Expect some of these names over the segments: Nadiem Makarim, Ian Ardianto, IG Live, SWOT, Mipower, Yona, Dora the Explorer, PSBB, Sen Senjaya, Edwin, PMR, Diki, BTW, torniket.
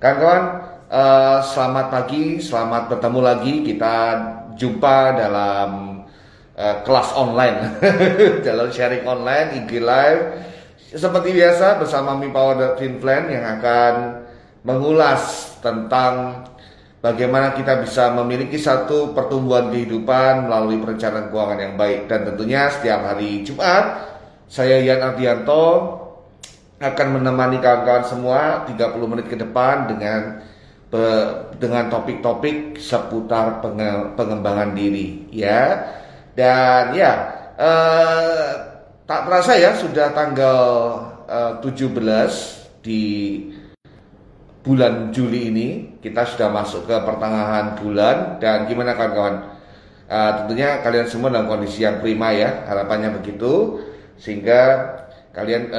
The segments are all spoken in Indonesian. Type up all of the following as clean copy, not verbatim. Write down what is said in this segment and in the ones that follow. Kawan-kawan, selamat pagi, selamat bertemu lagi. Kita jumpa dalam kelas online, dalam sharing online, IG Live. Seperti biasa bersama Mipower Twin Plan yang akan mengulas tentang bagaimana kita bisa memiliki satu pertumbuhan kehidupan melalui perencanaan keuangan yang baik. Dan tentunya setiap hari Jumat, saya Ian Ardianto akan menemani kawan-kawan semua 30 menit ke depan dengan topik-topik seputar pengembangan diri, ya. Dan ya, tak terasa ya sudah tanggal 17 di bulan Juli ini, kita sudah masuk ke pertengahan bulan. Dan gimana kawan-kawan? Tentunya kalian semua dalam kondisi yang prima ya, harapannya begitu, sehingga kalian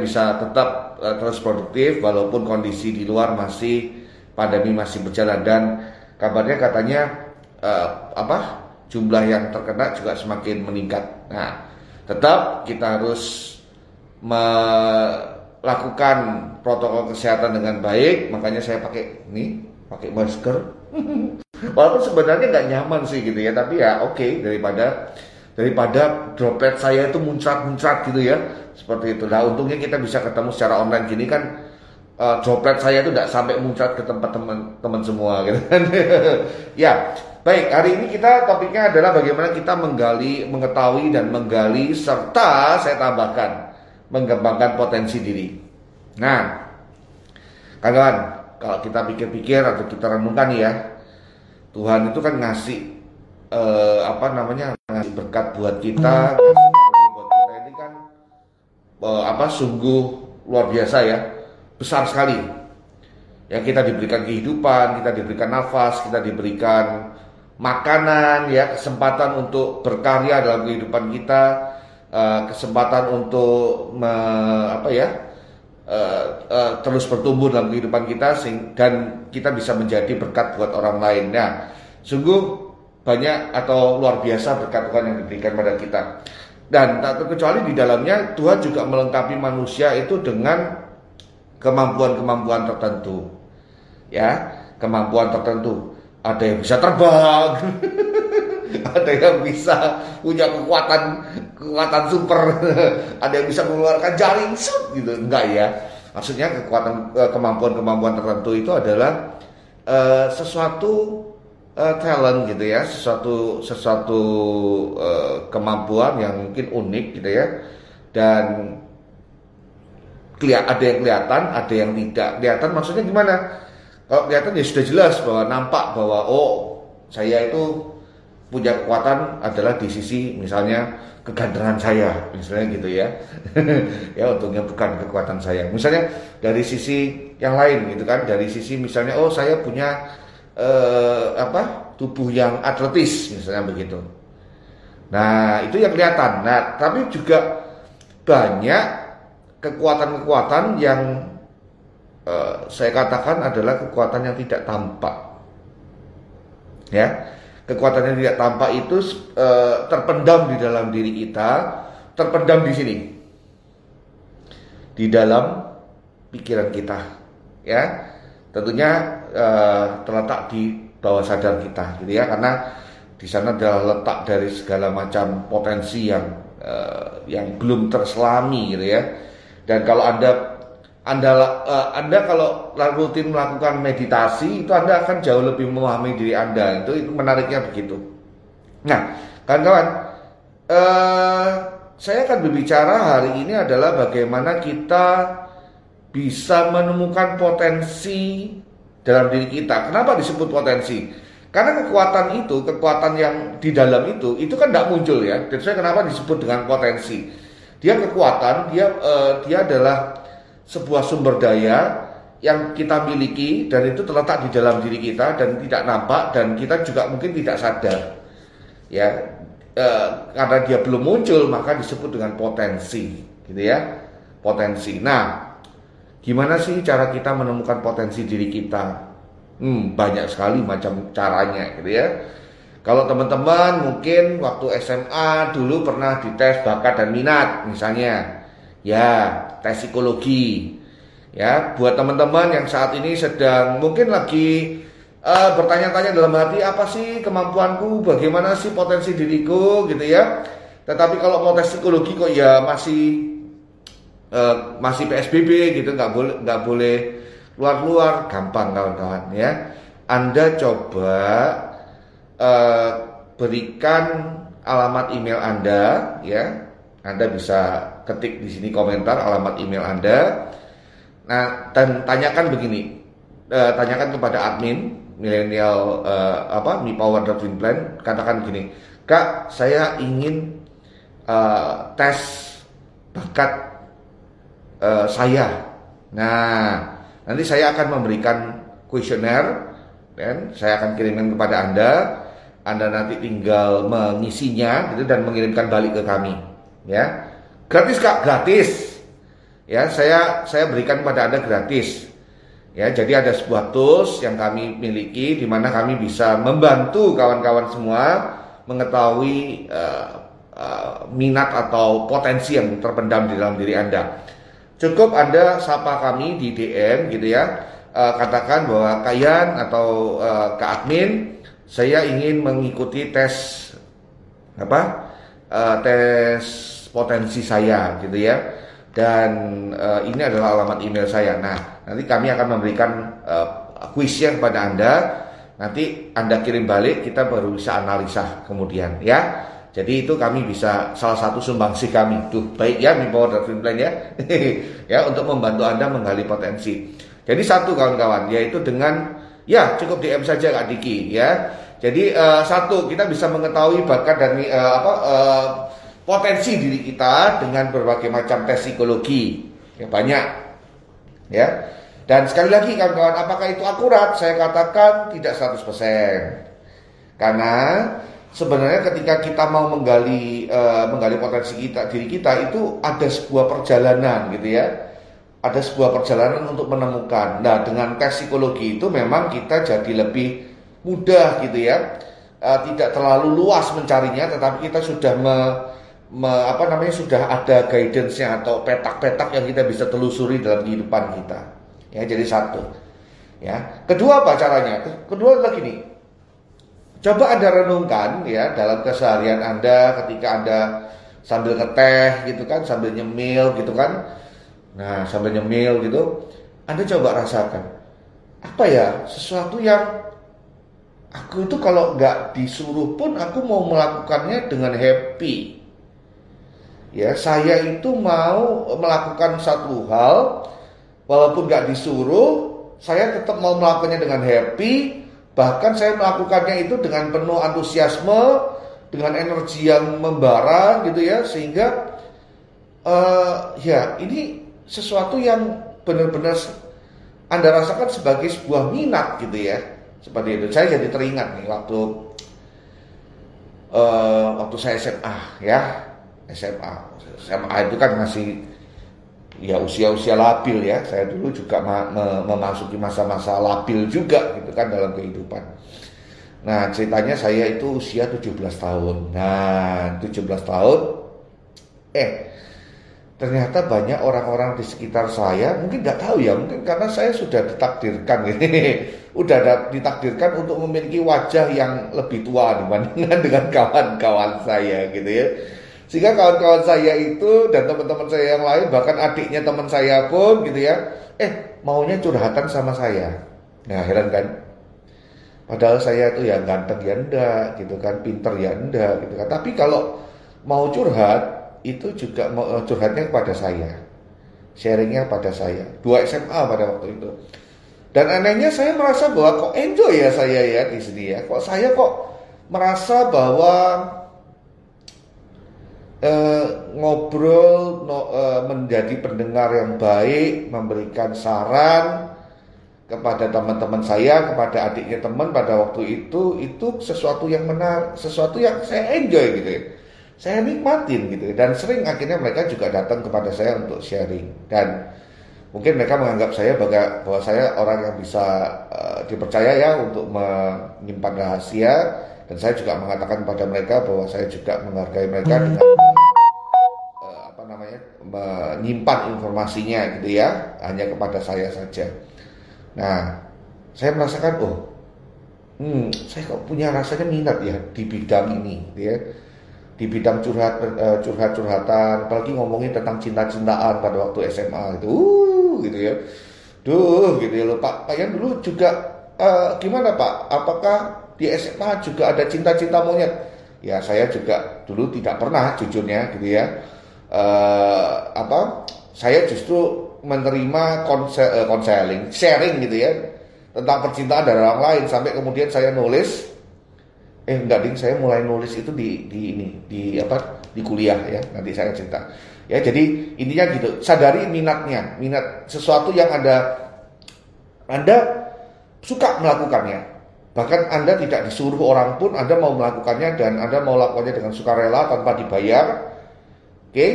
bisa tetap terus produktif walaupun kondisi di luar masih pandemi masih berjalan. Dan kabarnya katanya jumlah yang terkena juga semakin meningkat. Nah, tetap kita harus lakukan protokol kesehatan dengan baik. Makanya saya pakai masker. Walaupun sebenarnya nggak nyaman sih gitu ya, tapi ya oke, daripada droplet saya itu muncrat-muncrat gitu ya, seperti itu. Nah, untungnya kita bisa ketemu secara online gini kan, droplet saya itu nggak sampai muncrat ke tempat teman-teman semua gitu kan. Ya, baik, hari ini kita topiknya adalah bagaimana kita mengetahui dan menggali serta saya tambahkan mengembangkan potensi diri. Nah, kawan-kawan, kalau kita pikir-pikir atau kita renungkan ya, Tuhan itu kan ngasih ngasih berkat buat kita, ngasih karunia buat kita ini kan sungguh luar biasa ya, besar sekali. Ya, kita diberikan kehidupan, kita diberikan nafas, kita diberikan makanan, ya, kesempatan untuk berkarya dalam kehidupan kita. Kesempatan untuk terus bertumbuh dalam kehidupan kita dan kita bisa menjadi berkat buat orang lain. Nah, sungguh banyak atau luar biasa berkat Tuhan yang diberikan pada kita. Dan tak terkecuali di dalamnya Tuhan juga melengkapi manusia itu dengan kemampuan-kemampuan tertentu. Ya, kemampuan tertentu. Ada yang bisa terbang, ada yang bisa punya kekuatan super, ada yang bisa mengeluarkan jaring gitu. Enggak ya, maksudnya kemampuan-kemampuan tertentu itu adalah sesuatu talent gitu ya, sesuatu kemampuan yang mungkin unik gitu ya, dan ada yang kelihatan, ada yang tidak kelihatan. Maksudnya gimana? Kalau kelihatan ya sudah jelas bahwa nampak bahwa saya itu punya kekuatan adalah di sisi misalnya kegantengan saya, misalnya gitu ya. Ya, untungnya bukan kekuatan saya. Misalnya dari sisi yang lain gitu kan, dari sisi misalnya saya punya tubuh yang atletis misalnya begitu. Nah, itu yang kelihatan. Nah, tapi juga banyak kekuatan-kekuatan yang saya katakan adalah kekuatan yang tidak tampak. Ya. Kekuatan yang tidak tampak itu terpendam di dalam diri kita, terpendam di sini, di dalam pikiran kita, ya. Tentunya terletak di bawah sadar kita, gitu ya. Karena di sana adalah letak dari segala macam potensi yang belum terselami, gitu ya. Dan kalau Anda kalau rutin melakukan meditasi, itu Anda akan jauh lebih memahami diri Anda. Itu menariknya begitu. Nah, kawan-kawan, saya akan berbicara hari ini adalah bagaimana kita bisa menemukan potensi dalam diri kita. Kenapa disebut potensi? Karena kekuatan yang di dalam itu kan tidak muncul ya. Jadi kenapa disebut dengan potensi? Dia kekuatan, dia adalah sebuah sumber daya yang kita miliki dan itu terletak di dalam diri kita dan tidak nampak, dan kita juga mungkin tidak sadar ya, karena dia belum muncul maka disebut dengan potensi gitu ya, potensi. Nah, gimana sih cara kita menemukan potensi diri kita? Banyak sekali macam caranya gitu ya. Kalau teman-teman mungkin waktu SMA dulu pernah dites bakat dan minat misalnya ya, tes psikologi, Ya, buat teman-teman yang saat ini sedang mungkin lagi bertanya-tanya dalam hati, apa sih kemampuanku, bagaimana sih potensi diriku gitu ya. Tetapi kalau mau tes psikologi kok ya masih PSBB gitu, nggak boleh keluar-keluar. Gampang kawan-kawan ya. Anda coba berikan alamat email Anda ya. Anda bisa ketik di sini komentar alamat email Anda. Nah, dan tanyakan begini, tanyakan kepada admin milenial Mipower Twin Plan, katakan begini, Kak, saya ingin tes bakat saya. Nah, nanti saya akan memberikan kuesioner dan saya akan kirimkan kepada Anda. Anda nanti tinggal mengisinya gitu dan mengirimkan balik ke kami, ya. Gratis Kak, gratis. Ya, saya berikan kepada Anda gratis. Ya, jadi ada sebuah tools yang kami miliki di mana kami bisa membantu kawan-kawan semua mengetahui minat atau potensi yang terpendam di dalam diri Anda. Cukup Anda sapa kami di DM gitu ya. Katakan bahwa Kak Ian atau Kak Admin, saya ingin mengikuti tes potensi saya gitu ya. Dan ini adalah alamat email saya. Nah, nanti kami akan memberikan kuisnya kepada Anda. Nanti Anda kirim balik, kita baru bisa analisa kemudian ya. Jadi itu kami bisa salah satu sumbangsih kami. Tuh, baik ya Mipower Twin Plan ya. Ya, untuk membantu Anda menggali potensi. Jadi satu kawan-kawan, yaitu dengan ya cukup DM saja Kak Diki ya. Jadi satu, kita bisa mengetahui bakat dan potensi diri kita dengan berbagai macam tes psikologi yang banyak ya. Dan sekali lagi kawan-kawan, apakah itu akurat? Saya katakan tidak 100%. Karena sebenarnya ketika kita mau menggali potensi diri kita itu ada sebuah perjalanan gitu ya. Ada sebuah perjalanan untuk menemukan. Nah, dengan tes psikologi itu memang kita jadi lebih mudah gitu ya. Tidak terlalu luas mencarinya, tetapi kita sudah sudah ada guidance-nya atau petak-petak yang kita bisa telusuri dalam kehidupan kita. Ya, jadi satu. Ya. Kedua apa caranya? Kedua adalah gini. Coba Anda renungkan ya dalam keseharian Anda ketika Anda sambil ngeteh gitu kan, sambil nyemil gitu kan. Nah, sambil nyemil gitu, Anda coba rasakan. Apa ya? Sesuatu yang aku itu kalau nggak disuruh pun aku mau melakukannya dengan happy. Ya, saya itu mau melakukan satu hal, walaupun gak disuruh, saya tetap mau melakukannya dengan happy. Bahkan saya melakukannya itu dengan penuh antusiasme, dengan energi yang membara gitu ya. Sehingga ini sesuatu yang benar-benar Anda rasakan sebagai sebuah minat gitu ya. Seperti itu, saya jadi teringat nih waktu saya SMA ya. SMA itu kan masih ya usia-usia labil ya. Saya dulu juga memasuki masa-masa labil juga gitu kan dalam kehidupan. Nah, ceritanya saya itu usia 17 tahun. Nah, 17 tahun ternyata banyak orang-orang di sekitar saya, mungkin nggak tahu ya, mungkin karena saya sudah ditakdirkan gitu. Udah ditakdirkan untuk memiliki wajah yang lebih tua dibandingkan dengan kawan-kawan saya gitu ya. Sehingga kawan-kawan saya itu dan teman-teman saya yang lain, bahkan adiknya teman saya pun gitu ya, maunya curhatan sama saya. Nah, heran kan? Padahal saya itu ya ganteng ya enggak gitu kan, pinter ya enggak gitu kan. Tapi kalau mau curhat, itu juga mau curhatnya kepada saya, sharingnya pada saya. 2 SMA pada waktu itu. Dan anehnya saya merasa bahwa kok enjoy ya saya ya di sini ya. Kok saya merasa bahwa ngobrol menjadi pendengar yang baik, memberikan saran kepada teman-teman saya, kepada adiknya teman pada waktu itu sesuatu yang menarik, sesuatu yang saya enjoy gitu ya. Saya nikmatin gitu ya. Dan sering akhirnya mereka juga datang kepada saya untuk sharing. Dan mungkin mereka menganggap saya bahwa saya orang yang bisa dipercaya ya untuk menyimpan rahasia. Dan saya juga mengatakan pada mereka bahwa saya juga menghargai mereka dengan menyimpan informasinya gitu ya, hanya kepada saya saja. Nah, saya merasakan saya kok punya rasanya minat ya di bidang ini gitu ya. Di bidang curhat-curhatan, apalagi ngomongin tentang cinta-cintaan pada waktu SMA gitu. Gitu ya. Duh, gitu ya loh Pak. Kalian dulu juga gimana Pak? Apakah di SMA juga ada cinta-cinta monyet? Ya, saya juga dulu tidak pernah jujurnya gitu ya. Saya justru menerima konseling, sharing gitu ya, tentang percintaan dari orang lain, sampai kemudian saya nulis saya mulai nulis itu di kuliah ya, nanti saya cerita. Ya, jadi intinya gitu, sadari minat sesuatu yang Anda suka melakukannya. Bahkan Anda tidak disuruh orang pun, Anda mau melakukannya dan Anda mau lakukannya dengan sukarela tanpa dibayar. Oke,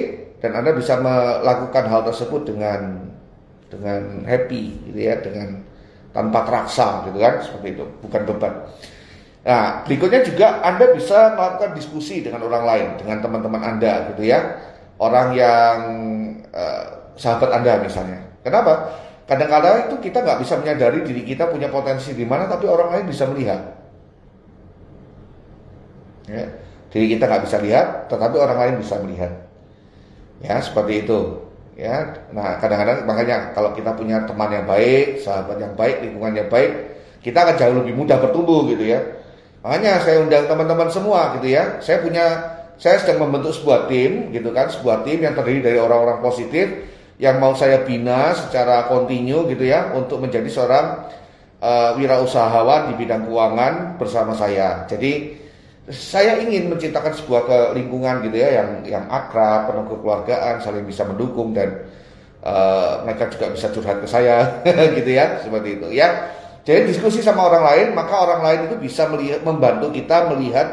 dan Anda bisa melakukan hal tersebut dengan happy gitu ya, dengan tanpa terasa gitu kan, seperti itu, bukan beban. Nah, berikutnya juga Anda bisa melakukan diskusi dengan orang lain, dengan teman-teman Anda gitu ya. Orang yang sahabat Anda misalnya. Kenapa? Kadang-kadang itu kita nggak bisa menyadari diri kita punya potensi di mana, tapi orang lain bisa melihat. Ya. Diri kita nggak bisa lihat, tetapi orang lain bisa melihat. Ya, seperti itu. Ya. Nah, kadang-kadang makanya kalau kita punya teman yang baik, sahabat yang baik, lingkungan yang baik, kita akan jauh lebih mudah bertumbuh gitu ya. Makanya saya undang teman-teman semua gitu ya. Saya sedang membentuk sebuah tim gitu kan, sebuah tim yang terdiri dari orang-orang positif yang mau saya bina secara kontinu gitu ya, untuk menjadi seorang wirausahawan di bidang keuangan bersama saya. Jadi saya ingin menciptakan sebuah lingkungan gitu ya, yang akrab, penuh kekeluargaan, saling bisa mendukung, dan mereka juga bisa curhat ke saya gitu ya, seperti itu ya. Jadi diskusi sama orang lain, maka orang lain itu bisa membantu kita melihat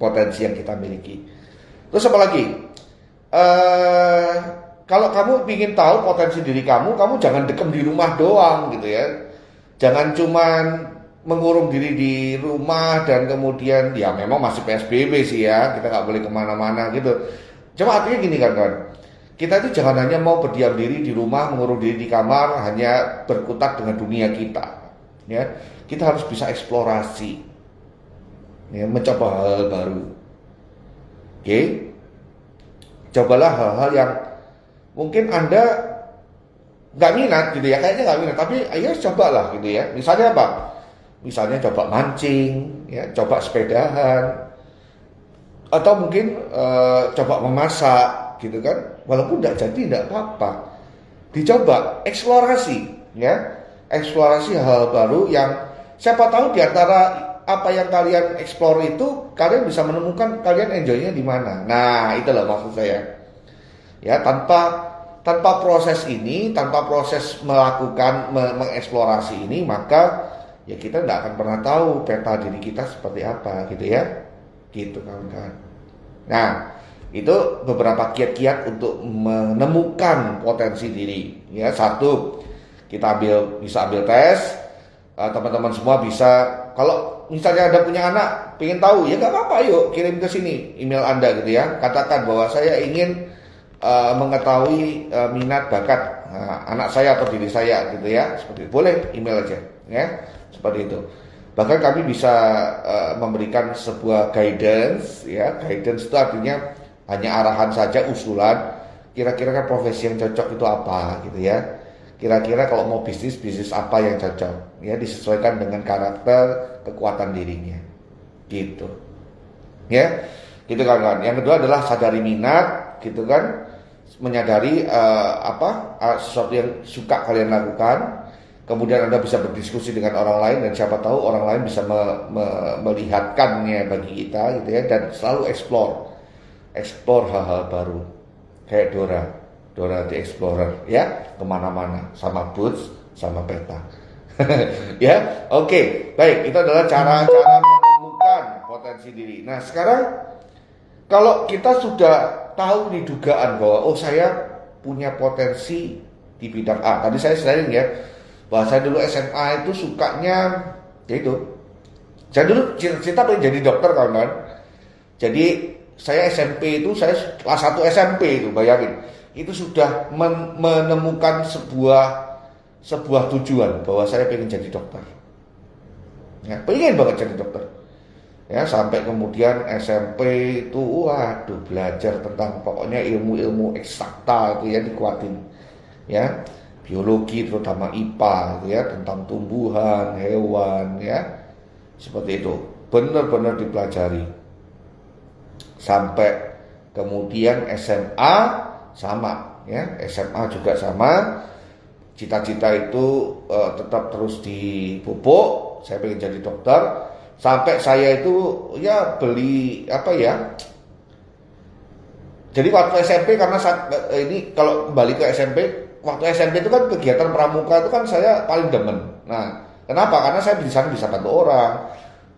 potensi yang kita miliki. Terus apa lagi? Kalau kamu ingin tahu potensi diri kamu jangan dekem di rumah doang gitu ya. Jangan cuman mengurung diri di rumah dan kemudian ya memang masih PSBB sih ya, kita nggak boleh kemana-mana gitu. Cuma artinya gini kan. Kita itu jangan hanya mau berdiam diri di rumah, mengurung diri di kamar, hanya berkutat dengan dunia kita. Ya, kita harus bisa eksplorasi, ya, mencoba hal baru. Oke, cobalah hal-hal yang mungkin Anda nggak minat gitu ya, kayaknya nggak minat, tapi ayo cobalah gitu ya. Misalnya apa? Misalnya coba mancing, ya, coba sepedahan, atau mungkin coba memasak. Gitu kan, walaupun tidak jadi tidak apa-apa, dicoba eksplorasi ya, eksplorasi hal baru yang siapa tahu di antara apa yang kalian eksplor itu kalian bisa menemukan kalian enjoynya di mana. Nah itulah maksud saya ya, tanpa proses ini, tanpa proses melakukan mengeksplorasi ini, maka ya kita tidak akan pernah tahu peta diri kita seperti apa gitu ya, gitu kawan-kawan. Nah, itu beberapa kiat-kiat untuk menemukan potensi diri ya. Satu, kita bisa ambil tes. Teman-teman semua bisa, kalau misalnya Anda punya anak pengen tahu ya nggak apa-apa, yuk kirim ke sini email Anda gitu ya, katakan bahwa saya ingin mengetahui minat bakat anak saya atau diri saya gitu ya, seperti itu. Boleh email aja ya, seperti itu. Bahkan kami bisa memberikan sebuah guidance ya. Guidance itu artinya hanya arahan saja, usulan, kira-kira kan profesi yang cocok itu apa gitu ya. Kira-kira kalau mau bisnis apa yang cocok ya, disesuaikan dengan karakter, kekuatan dirinya. Gitu. Ya. Gitu kan. Yang kedua adalah sadari minat, gitu kan. Menyadari sesuatu yang suka kalian lakukan. Kemudian Anda bisa berdiskusi dengan orang lain, dan siapa tahu orang lain bisa melihatkannya bagi kita gitu ya, dan selalu eksplor hal-hal baru kayak Dora the Explorer ya, kemana-mana sama boots sama peta ya. Oke, baik, itu adalah cara-cara menemukan potensi diri. Nah sekarang kalau kita sudah tahu di dugaan bahwa saya punya potensi di bidang A, tadi saya sharing ya bahwa saya dulu SMA itu sukanya yaitu saya dulu cita-cita pengen jadi dokter kawan-kawan. Jadi saya SMP itu, saya kelas 1 SMP itu, bayangin. itu sudah menemukan sebuah tujuan bahwa saya pengen jadi dokter. Ya, pengen banget jadi dokter. Ya, sampai kemudian SMP itu waduh belajar tentang pokoknya ilmu-ilmu eksakta itu ya dikuatin. Ya, biologi terutama IPA itu ya tentang tumbuhan, hewan ya. Seperti itu. Benar-benar dipelajari. Sampai kemudian SMA sama ya, SMA juga sama. Cita-cita itu tetap terus dipupuk. Saya pengen jadi dokter sampai saya itu ya beli apa ya. Jadi waktu SMP karena ini kalau kembali ke SMP, waktu SMP itu kan kegiatan pramuka itu kan saya paling demen. Nah, kenapa? Karena saya di sana bisa bantu orang.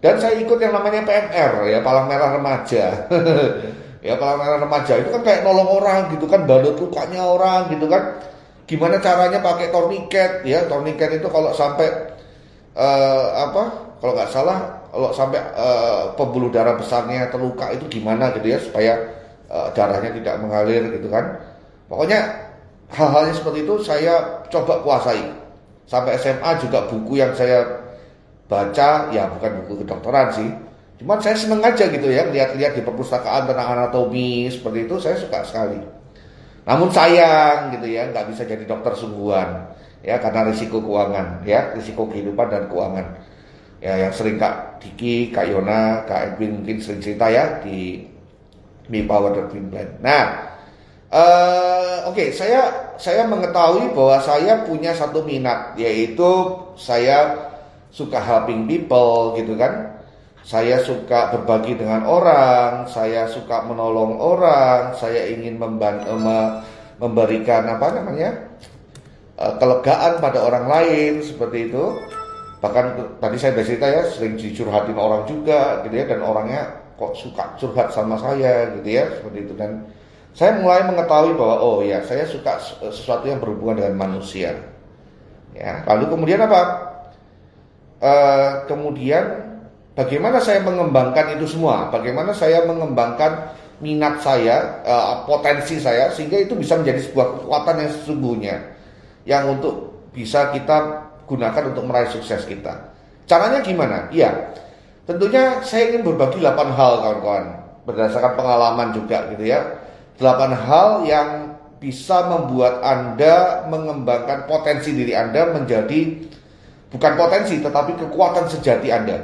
Dan saya ikut yang namanya PMR ya, Palang Merah Remaja. Ya Palang Merah Remaja itu kan kayak nolong orang gitu kan, balut lukanya orang gitu kan, gimana caranya pakai torniket ya. Torniket itu kalau sampai kalau nggak salah kalau sampai pembuluh darah besarnya terluka itu gimana gitu ya supaya darahnya tidak mengalir gitu kan. Pokoknya hal-halnya seperti itu saya coba kuasai sampai SMA juga. Buku yang saya baca ya bukan buku kedokteran sih, cuman saya seneng aja gitu ya, lihat-lihat di perpustakaan tentang anatomi seperti itu, saya suka sekali. Namun sayang gitu ya, nggak bisa jadi dokter sungguhan ya karena risiko keuangan ya, risiko kehidupan dan keuangan. Ya yang sering Kak Diki, Kak Yona, Kak Edwin mungkin sering cerita ya di Mipower Twin Plan. Nah, oke, saya mengetahui bahwa saya punya satu minat, yaitu saya suka helping people gitu kan. Saya suka berbagi dengan orang, saya suka menolong orang, saya ingin memberikan kelegaan pada orang lain seperti itu. Bahkan tadi saya bercerita ya, sering dicurhatin orang juga gitu ya, dan orangnya kok suka curhat sama saya gitu ya, seperti itu. Dan saya mulai mengetahui bahwa oh ya, saya suka sesuatu yang berhubungan dengan manusia. Ya, lalu kemudian apa? Kemudian bagaimana saya mengembangkan itu semua? Bagaimana saya mengembangkan minat saya, potensi saya, sehingga itu bisa menjadi sebuah kekuatan yang sesungguhnya, yang untuk bisa kita gunakan untuk meraih sukses kita. Caranya gimana? Ya, tentunya saya ingin berbagi 8 hal kawan-kawan, berdasarkan pengalaman juga gitu ya. 8 hal yang bisa membuat Anda mengembangkan potensi diri Anda menjadi, bukan potensi tetapi kekuatan sejati Anda.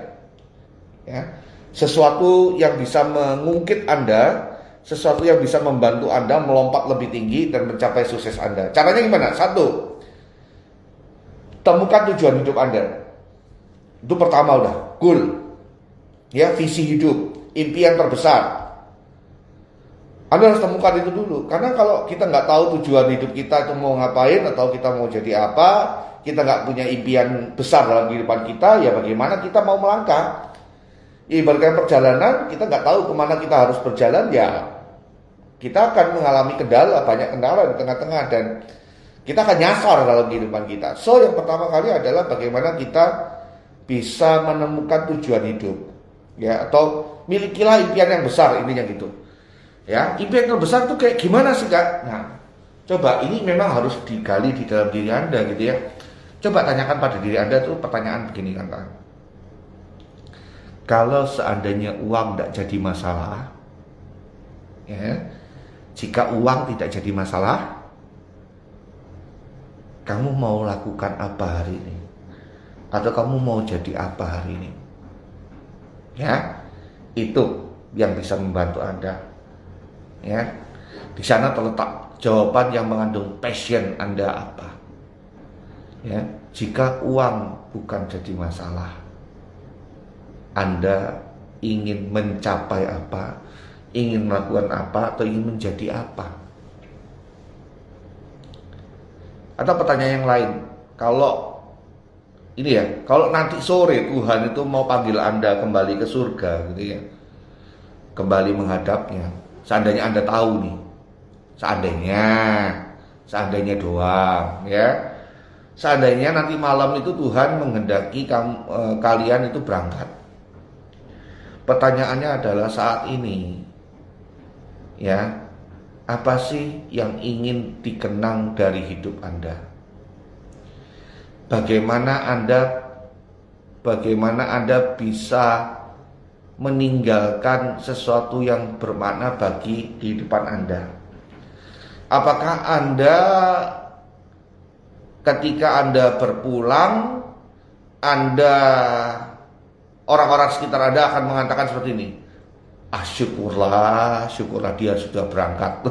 Ya, sesuatu yang bisa mengungkit Anda, sesuatu yang bisa membantu Anda melompat lebih tinggi dan mencapai sukses Anda. Caranya gimana? 1. Temukan tujuan hidup Anda. Itu pertama udah, goal. Ya, visi hidup, impian terbesar. Anda harus temukan itu dulu. Karena kalau kita nggak tahu tujuan hidup kita itu mau ngapain atau kita mau jadi apa, kita nggak punya impian besar dalam kehidupan kita, ya bagaimana kita mau melangkah? Ibaratkan perjalanan, kita nggak tahu kemana kita harus berjalan, ya kita akan mengalami kendala, banyak kendala di tengah-tengah, dan kita akan nyasar dalam kehidupan kita. So, yang pertama kali adalah bagaimana kita bisa menemukan tujuan hidup, ya, atau milikilah impian yang besar, intinya gitu. Ya, impian yang besar itu kayak gimana sih, Kak? Nah, coba ini memang harus digali di dalam diri Anda, gitu ya. Coba tanyakan pada diri Anda tuh pertanyaan begini, kan, Kak. Kalau seandainya uang tidak jadi masalah, ya, jika uang tidak jadi masalah, kamu mau lakukan apa hari ini? Atau kamu mau jadi apa hari ini? Ya, itu yang bisa membantu Anda. Ya, di sana terletak jawaban yang mengandung passion Anda apa. Ya, jika uang bukan jadi masalah, Anda ingin mencapai apa, ingin melakukan apa, atau ingin menjadi apa? Atau pertanyaan yang lain, kalau ini ya, kalau nanti sore Tuhan itu mau panggil Anda kembali ke surga, gitu ya, kembali menghadapnya. Seandainya Anda tahu nih, seandainya doang, ya, seandainya nanti malam itu Tuhan menghendaki kalian itu berangkat. Pertanyaannya adalah saat ini, ya, Apa sih yang ingin dikenang dari hidup Anda? Bagaimana Anda bisa meninggalkan sesuatu yang bermakna bagi kehidupan Anda? Apakah Anda ketika Anda berpulang, orang-orang sekitar Anda akan mengatakan seperti ini, ah syukurlah dia sudah berangkat,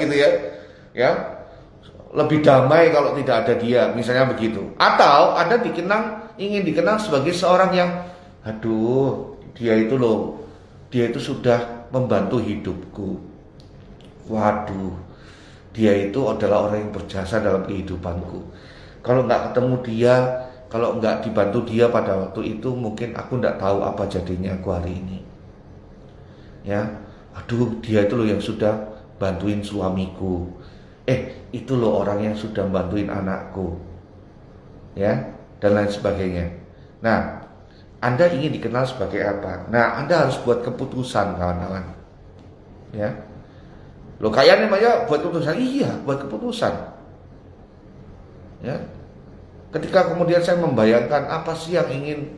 gitu ya, lebih damai kalau tidak ada dia, misalnya begitu. Atau Anda ingin dikenang sebagai seorang yang, aduh, dia itu sudah membantu hidupku, waduh, dia itu adalah orang yang berjasa dalam kehidupanku. Kalau nggak ketemu dia, kalau nggak dibantu dia pada waktu itu, mungkin aku nggak tahu apa jadinya aku hari ini. Ya, aduh, dia itu loh yang sudah bantuin suamiku. Itu loh orang yang sudah bantuin anakku. Ya, dan lain sebagainya. Nah, Anda ingin dikenal sebagai apa? Nah, Anda harus buat keputusan, kawan-kawan. Ya, loh kayaknya namanya buat keputusan. Iya, buat keputusan. Ya. Ketika kemudian saya membayangkan apa sih yang ingin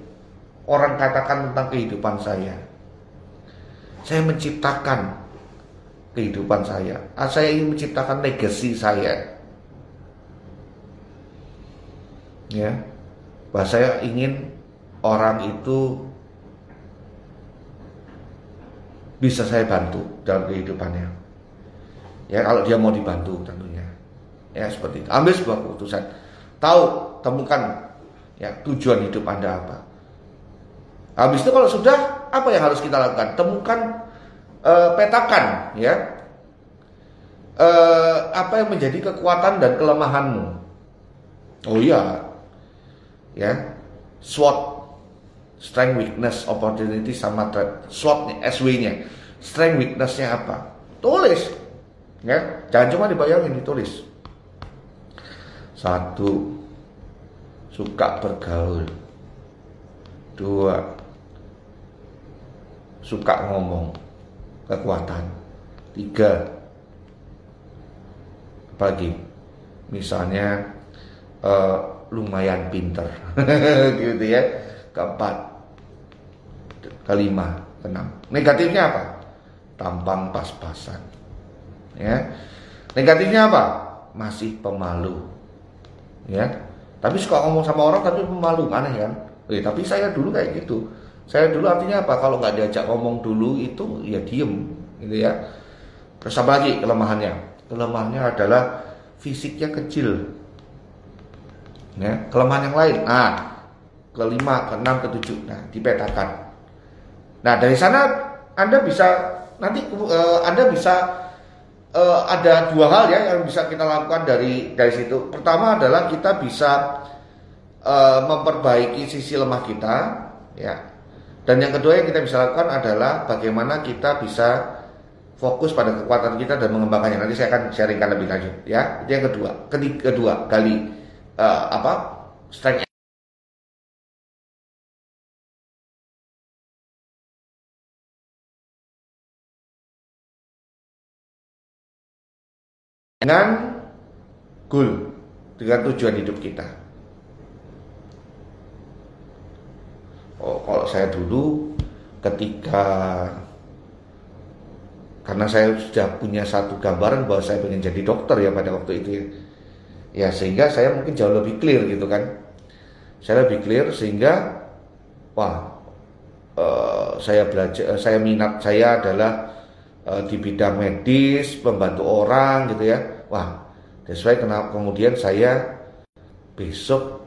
orang katakan tentang kehidupan saya menciptakan kehidupan saya ingin menciptakan legacy saya, ya, bahwa saya ingin orang itu bisa saya bantu dalam kehidupannya, ya, kalau dia mau dibantu tentunya, ya, seperti itu. Ambil sebuah keputusan, temukan ya tujuan hidup Anda apa. Habis itu kalau sudah, apa yang harus kita lakukan? Temukan, petakan ya, apa yang menjadi kekuatan dan kelemahanmu. Oh iya, ya, SWOT, strength, weakness, opportunity, sama threat. SWOT-nya, SW-nya, strength, weakness-nya apa? Tulis, ya, jangan cuma dibayangin, ditulis. 1. Suka bergaul. 2. Suka ngomong. Kekuatan. 3. Apalagi? Misalnya lumayan pinter. Gitu ya. 4. 5. 6. Negatifnya apa? Tampang pas-pasan. Ya. Negatifnya apa? Masih pemalu. Ya, tapi suka ngomong sama orang tapi pemalu, aneh kan? Tapi saya dulu kayak gitu. Saya dulu artinya apa? Kalau nggak diajak ngomong dulu itu ya diem, gitu ya. Terus apa lagi kelemahannya? Kelemahannya adalah fisiknya kecil. Ya, kelemahan yang lain. Nah, 5, 6, 7. Nah, dipetakan. Nah, dari sana Anda bisa nanti Anda bisa ada 2 hal ya yang bisa kita lakukan dari situ. Pertama adalah kita bisa memperbaiki sisi lemah kita, ya. Dan yang kedua yang kita bisa lakukan adalah bagaimana kita bisa fokus pada kekuatan kita dan mengembangkannya. Nanti saya akan sharingkan lebih lanjut, ya. Itu yang kedua. Kedua, gali strength. Dengan goal, dengan tujuan hidup kita. Oh, kalau saya dulu karena saya sudah punya satu gambaran bahwa saya ingin jadi dokter ya pada waktu itu ya, sehingga saya mungkin jauh lebih clear gitu kan. Saya lebih clear sehingga minat saya adalah di bidang medis, membantu orang gitu ya. That's why kemudian saya besok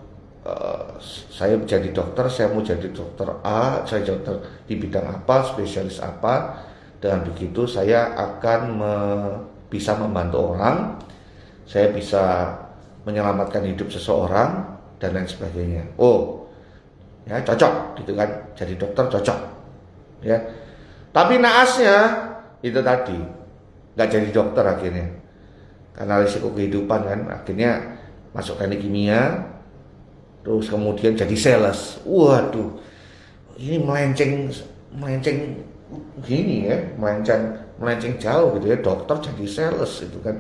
saya menjadi dokter, saya mau jadi dokter A, saya dokter di bidang apa, spesialis apa, dan begitu saya akan bisa membantu orang, saya bisa menyelamatkan hidup seseorang dan lain sebagainya. Oh, ya cocok gitu kan, jadi dokter cocok, ya. Tapi naasnya itu tadi nggak jadi dokter akhirnya karena risiko kehidupan kan, akhirnya masuk teknik kimia, terus kemudian jadi sales. Waduh, ini melenceng gini ya, melenceng melenceng jauh gitu ya, dokter jadi sales itu kan.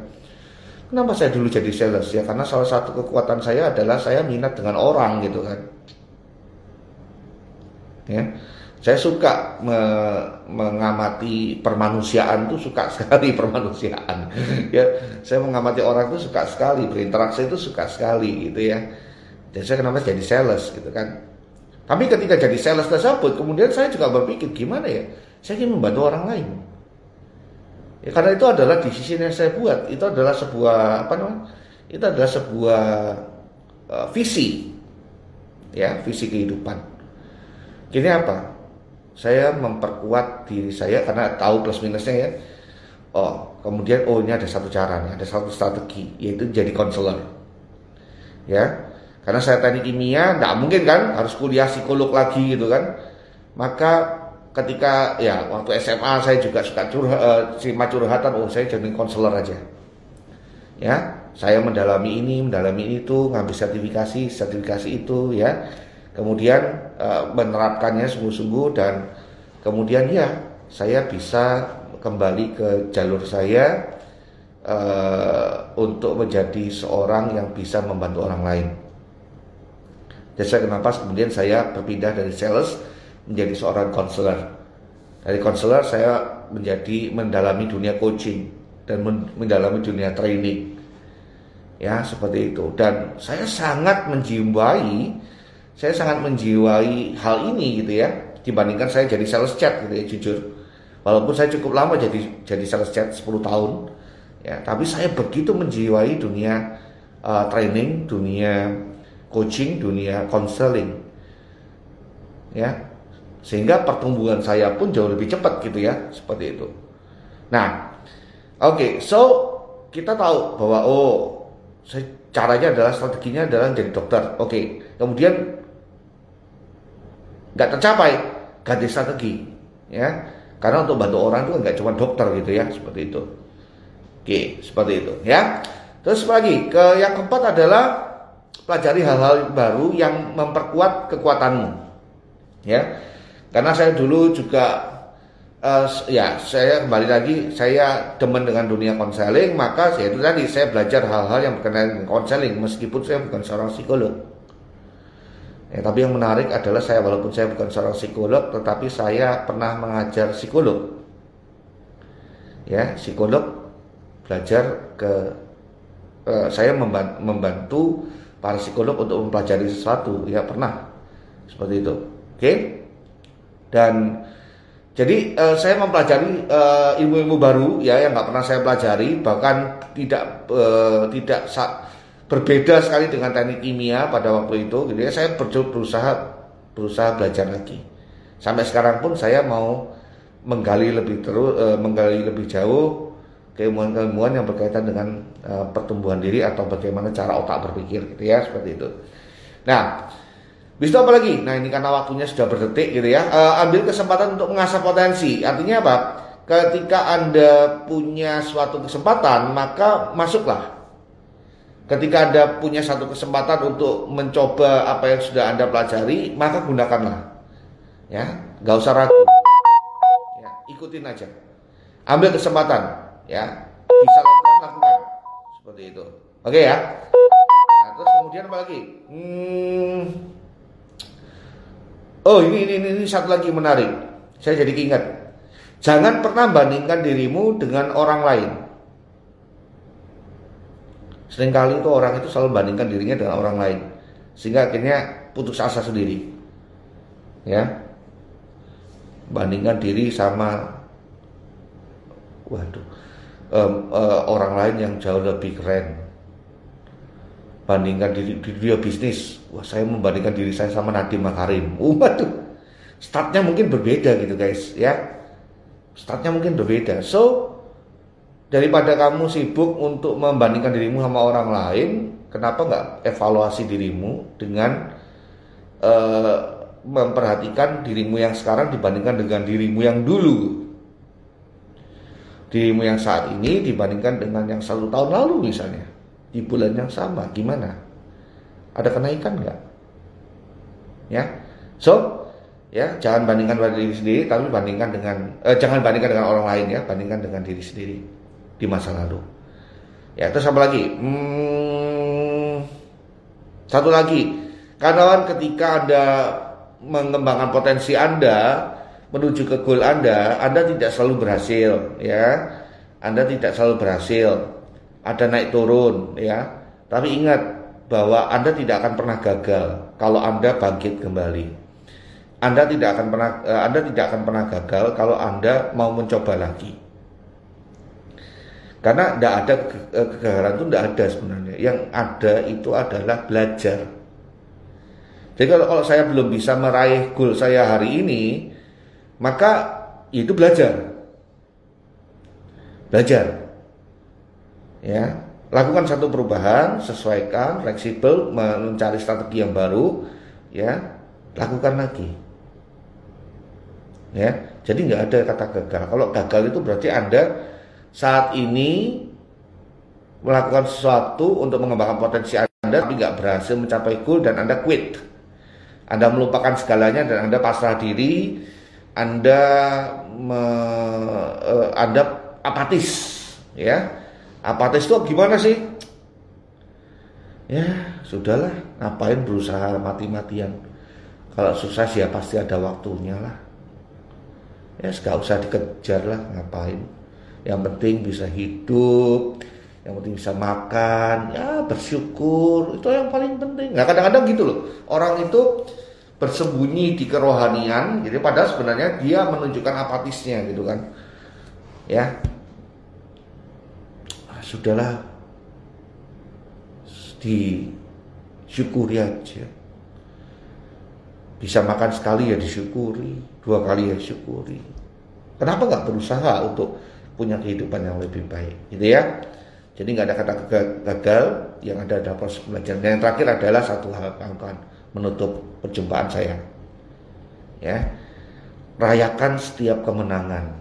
Kenapa saya dulu jadi sales ya? Karena salah satu kekuatan saya adalah saya minat dengan orang gitu kan. Ya, saya suka mengamati permanusiaan tuh, suka sekali permanusiaan. Ya, saya mengamati orang tuh suka sekali, berinteraksi itu suka sekali gitu ya. Dan saya kenapa jadi sales gitu kan. Tapi ketika jadi sales tersebut, kemudian saya juga berpikir gimana ya, saya ingin membantu orang lain. Ya, karena itu adalah decision yang saya buat, itu adalah sebuah apa namanya? Itu adalah sebuah visi, ya, visi kehidupan. Ini apa? Saya memperkuat diri saya karena tahu plus minusnya ya. Oh, kemudian oh ini ada satu cara nih, ada satu strategi, yaitu jadi konselor. Ya, karena saya teknik kimia, nggak mungkin kan harus kuliah psikolog lagi gitu kan. Maka ketika ya waktu SMA saya juga suka curhatan, oh saya jadi konselor aja. Ya, saya mendalami ini itu, ngambil sertifikasi itu ya. Kemudian menerapkannya sungguh-sungguh dan kemudian ya saya bisa kembali ke jalur saya untuk menjadi seorang yang bisa membantu orang lain. Dan saya kenapa kemudian saya berpindah dari sales menjadi seorang konselor. Dari konselor saya mendalami dunia coaching dan mendalami dunia training. Ya seperti itu, dan saya sangat menjiwai. Saya sangat menjiwai hal ini gitu ya, dibandingkan saya jadi sales chat gitu ya, jujur. Walaupun saya cukup lama jadi sales chat 10 tahun ya, tapi saya begitu menjiwai dunia training, dunia coaching, dunia counseling. Ya. Sehingga pertumbuhan saya pun jauh lebih cepat gitu ya, seperti itu. Nah, oke, so kita tahu bahwa oh, caranya adalah, strateginya adalah jadi dokter. Oke. Kemudian nggak tercapai, ganti strategi ya, karena untuk bantu orang itu nggak cuma dokter gitu ya, seperti itu. Oke, seperti itu ya. Terus lagi ke yang keempat adalah pelajari hal-hal baru yang memperkuat kekuatanmu ya. Karena saya dulu juga ya saya kembali lagi, saya demen dengan dunia konseling, maka ya itu tadi saya belajar hal-hal yang berkenaan dengan konseling meskipun saya bukan seorang psikolog. Ya, tapi yang menarik adalah saya walaupun saya bukan seorang psikolog, tetapi saya pernah mengajar psikolog. Ya, psikolog belajar saya membantu para psikolog untuk mempelajari sesuatu. Ya pernah seperti itu. Oke. Dan jadi saya mempelajari ilmu-ilmu baru ya yang nggak pernah saya pelajari, bahkan tidak berbeda sekali dengan teknik kimia pada waktu itu, gitu ya. Saya berusaha belajar lagi. Sampai sekarang pun saya mau menggali lebih jauh keilmuan-keilmuan yang berkaitan dengan pertumbuhan diri atau bagaimana cara otak berpikir, gitu ya, seperti itu. Nah, habis itu apa lagi? Nah, ini karena waktunya sudah berdetik, gitu ya. Ambil kesempatan untuk mengasah potensi. Artinya apa? Ketika Anda punya suatu kesempatan, maka masuklah. Ketika Anda punya satu kesempatan untuk mencoba apa yang sudah Anda pelajari, maka gunakanlah. Ya, nggak usah ragu. Ya, ikutin aja. Ambil kesempatan, ya. Bisa lakukan. Seperti itu. Oke ya. Nah, terus kemudian apa lagi? Oh, ini satu lagi menarik. Saya jadi ingat. Jangan pernah bandingkan dirimu dengan orang lain. Seringkali itu orang itu selalu bandingkan dirinya dengan orang lain, sehingga akhirnya putus asa sendiri. Ya, bandingkan diri sama, waduh, orang lain yang jauh lebih keren. Bandingkan diri dia bisnis, wah saya membandingkan diri saya sama Nadiem Makarim. Waduh, startnya mungkin berbeda gitu guys, ya. Startnya mungkin berbeda. So daripada kamu sibuk untuk membandingkan dirimu sama orang lain, kenapa nggak evaluasi dirimu dengan memperhatikan dirimu yang sekarang dibandingkan dengan dirimu yang dulu. Dirimu yang saat ini dibandingkan dengan yang 1 tahun lalu misalnya. Di bulan yang sama, gimana? Ada kenaikan nggak? Ya, so ya. Jangan bandingkan pada diri sendiri, tapi bandingkan dengan jangan bandingkan dengan orang lain ya, bandingkan dengan diri sendiri di masa lalu. Ya, terus apa lagi? Satu lagi, karena ketika Anda mengembangkan potensi Anda menuju ke goal Anda tidak selalu berhasil ya. Anda tidak selalu berhasil, ada naik turun ya. Tapi ingat bahwa Anda tidak akan pernah gagal kalau Anda bangkit kembali. Anda tidak akan pernah gagal kalau Anda mau mencoba lagi. Karena tidak ada kegagalan itu, tidak ada sebenarnya. Yang ada itu adalah belajar. Jadi kalau saya belum bisa meraih goal saya hari ini, maka itu belajar. Belajar. Ya. Lakukan satu perubahan, sesuaikan, fleksibel, mencari strategi yang baru, ya, lakukan lagi, ya. Jadi nggak ada kata gagal. Kalau gagal itu berarti Anda saat ini melakukan sesuatu untuk mengembangkan potensi Anda, tapi nggak berhasil mencapai goal dan Anda quit. Anda melupakan segalanya dan Anda pasrah diri, Anda apatis, ya. Apatis itu gimana sih? Ya, sudahlah, ngapain berusaha mati-matian. Kalau sukses ya pasti ada waktunya lah. Ya, gak usah dikejar lah, ngapain. Yang penting bisa hidup, yang penting bisa makan, ya bersyukur, itu yang paling penting. Nah, kadang-kadang gitu loh, orang itu bersembunyi di kerohanian, jadi padahal sebenarnya dia menunjukkan apatisnya gitu kan. Ya, sudahlah, disyukuri aja. Bisa makan sekali ya disyukuri, dua kali ya disyukuri. Kenapa nggak berusaha untuk punya kehidupan yang lebih baik, gitu ya? Jadi nggak ada kata gagal, yang ada proses belajar. Dan yang terakhir adalah satu hal yang akan menutup perjumpaan saya, ya, rayakan setiap kemenangan.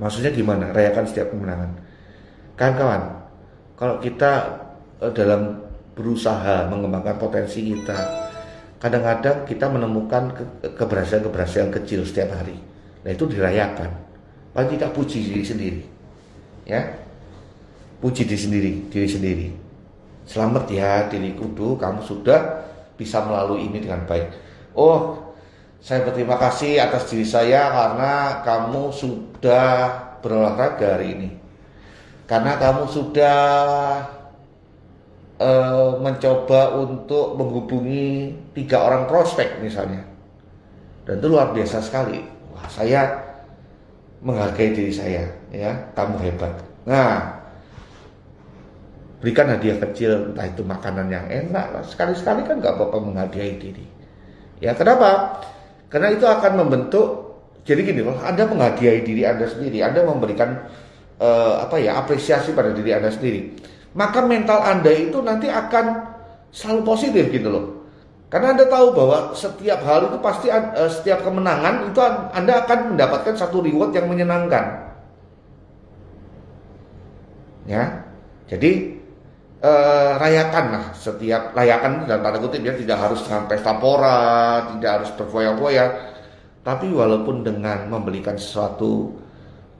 Maksudnya gimana? Rayakan setiap kemenangan. Kawan-kawan, kalau kita dalam berusaha mengembangkan potensi kita, kadang-kadang kita menemukan keberhasilan-keberhasilan kecil setiap hari. Nah itu dirayakan. Paling tidak puji diri sendiri, ya, puji diri sendiri. Selamat ya diri kudu, kamu sudah bisa melalui ini dengan baik. Oh, saya berterima kasih atas diri saya karena kamu sudah berolahraga hari ini. Karena kamu sudah mencoba untuk menghubungi 3 orang prospek misalnya. Dan itu luar biasa sekali. Wah, saya menghargai diri saya, ya. Kamu hebat. Nah, berikan hadiah kecil, entah itu makanan yang enak lah. Sekali-sekali kan nggak apa-apa menghadiahi diri. Ya, kenapa? Karena itu akan membentuk, jadi gini, kalau Anda menghadiahi diri Anda sendiri, Anda memberikan apresiasi pada diri Anda sendiri, maka mental Anda itu nanti akan selalu positif gitu loh. Karena Anda tahu bahwa setiap hal itu pasti, setiap kemenangan itu Anda akan mendapatkan satu reward yang menyenangkan. Ya, jadi rayakanlah setiap, rayakan dalam tanda kutip ya, tidak harus dengan pesta pora, tidak harus berfoya-foya, tapi walaupun dengan membelikan sesuatu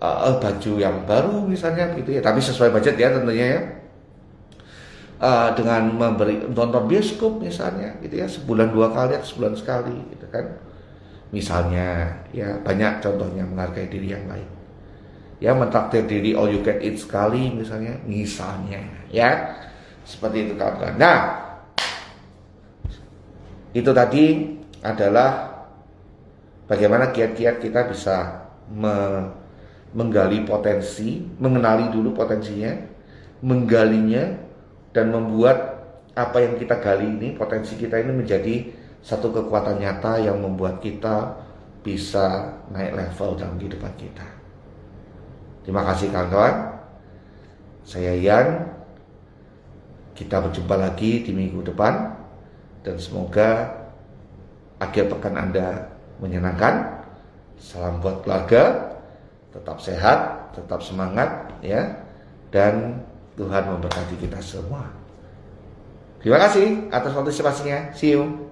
baju yang baru misalnya gitu ya, tapi sesuai budget ya tentunya ya, dengan memberi nonton bioskop misalnya gitu ya, sebulan 2 kali atau sebulan sekali gitu kan misalnya ya, banyak contohnya. Menghargai diri yang lain ya, mentraktir diri all you can eat sekali misalnya ya. Seperti itu kawan-kawan. Nah, itu tadi adalah bagaimana kiat-kiat kita bisa menggali potensi, mengenali dulu potensinya, menggalinya, dan membuat apa yang kita gali ini, potensi kita ini menjadi satu kekuatan nyata yang membuat kita bisa naik level dalam kehidupan kita. Terima kasih kawan-kawan. Saya Ian. Kita berjumpa lagi di minggu depan, dan semoga akhir pekan Anda menyenangkan. Salam buat keluarga, tetap sehat, tetap semangat ya, dan Tuhan memberkati kita semua. Terima kasih atas partisipasinya. See you.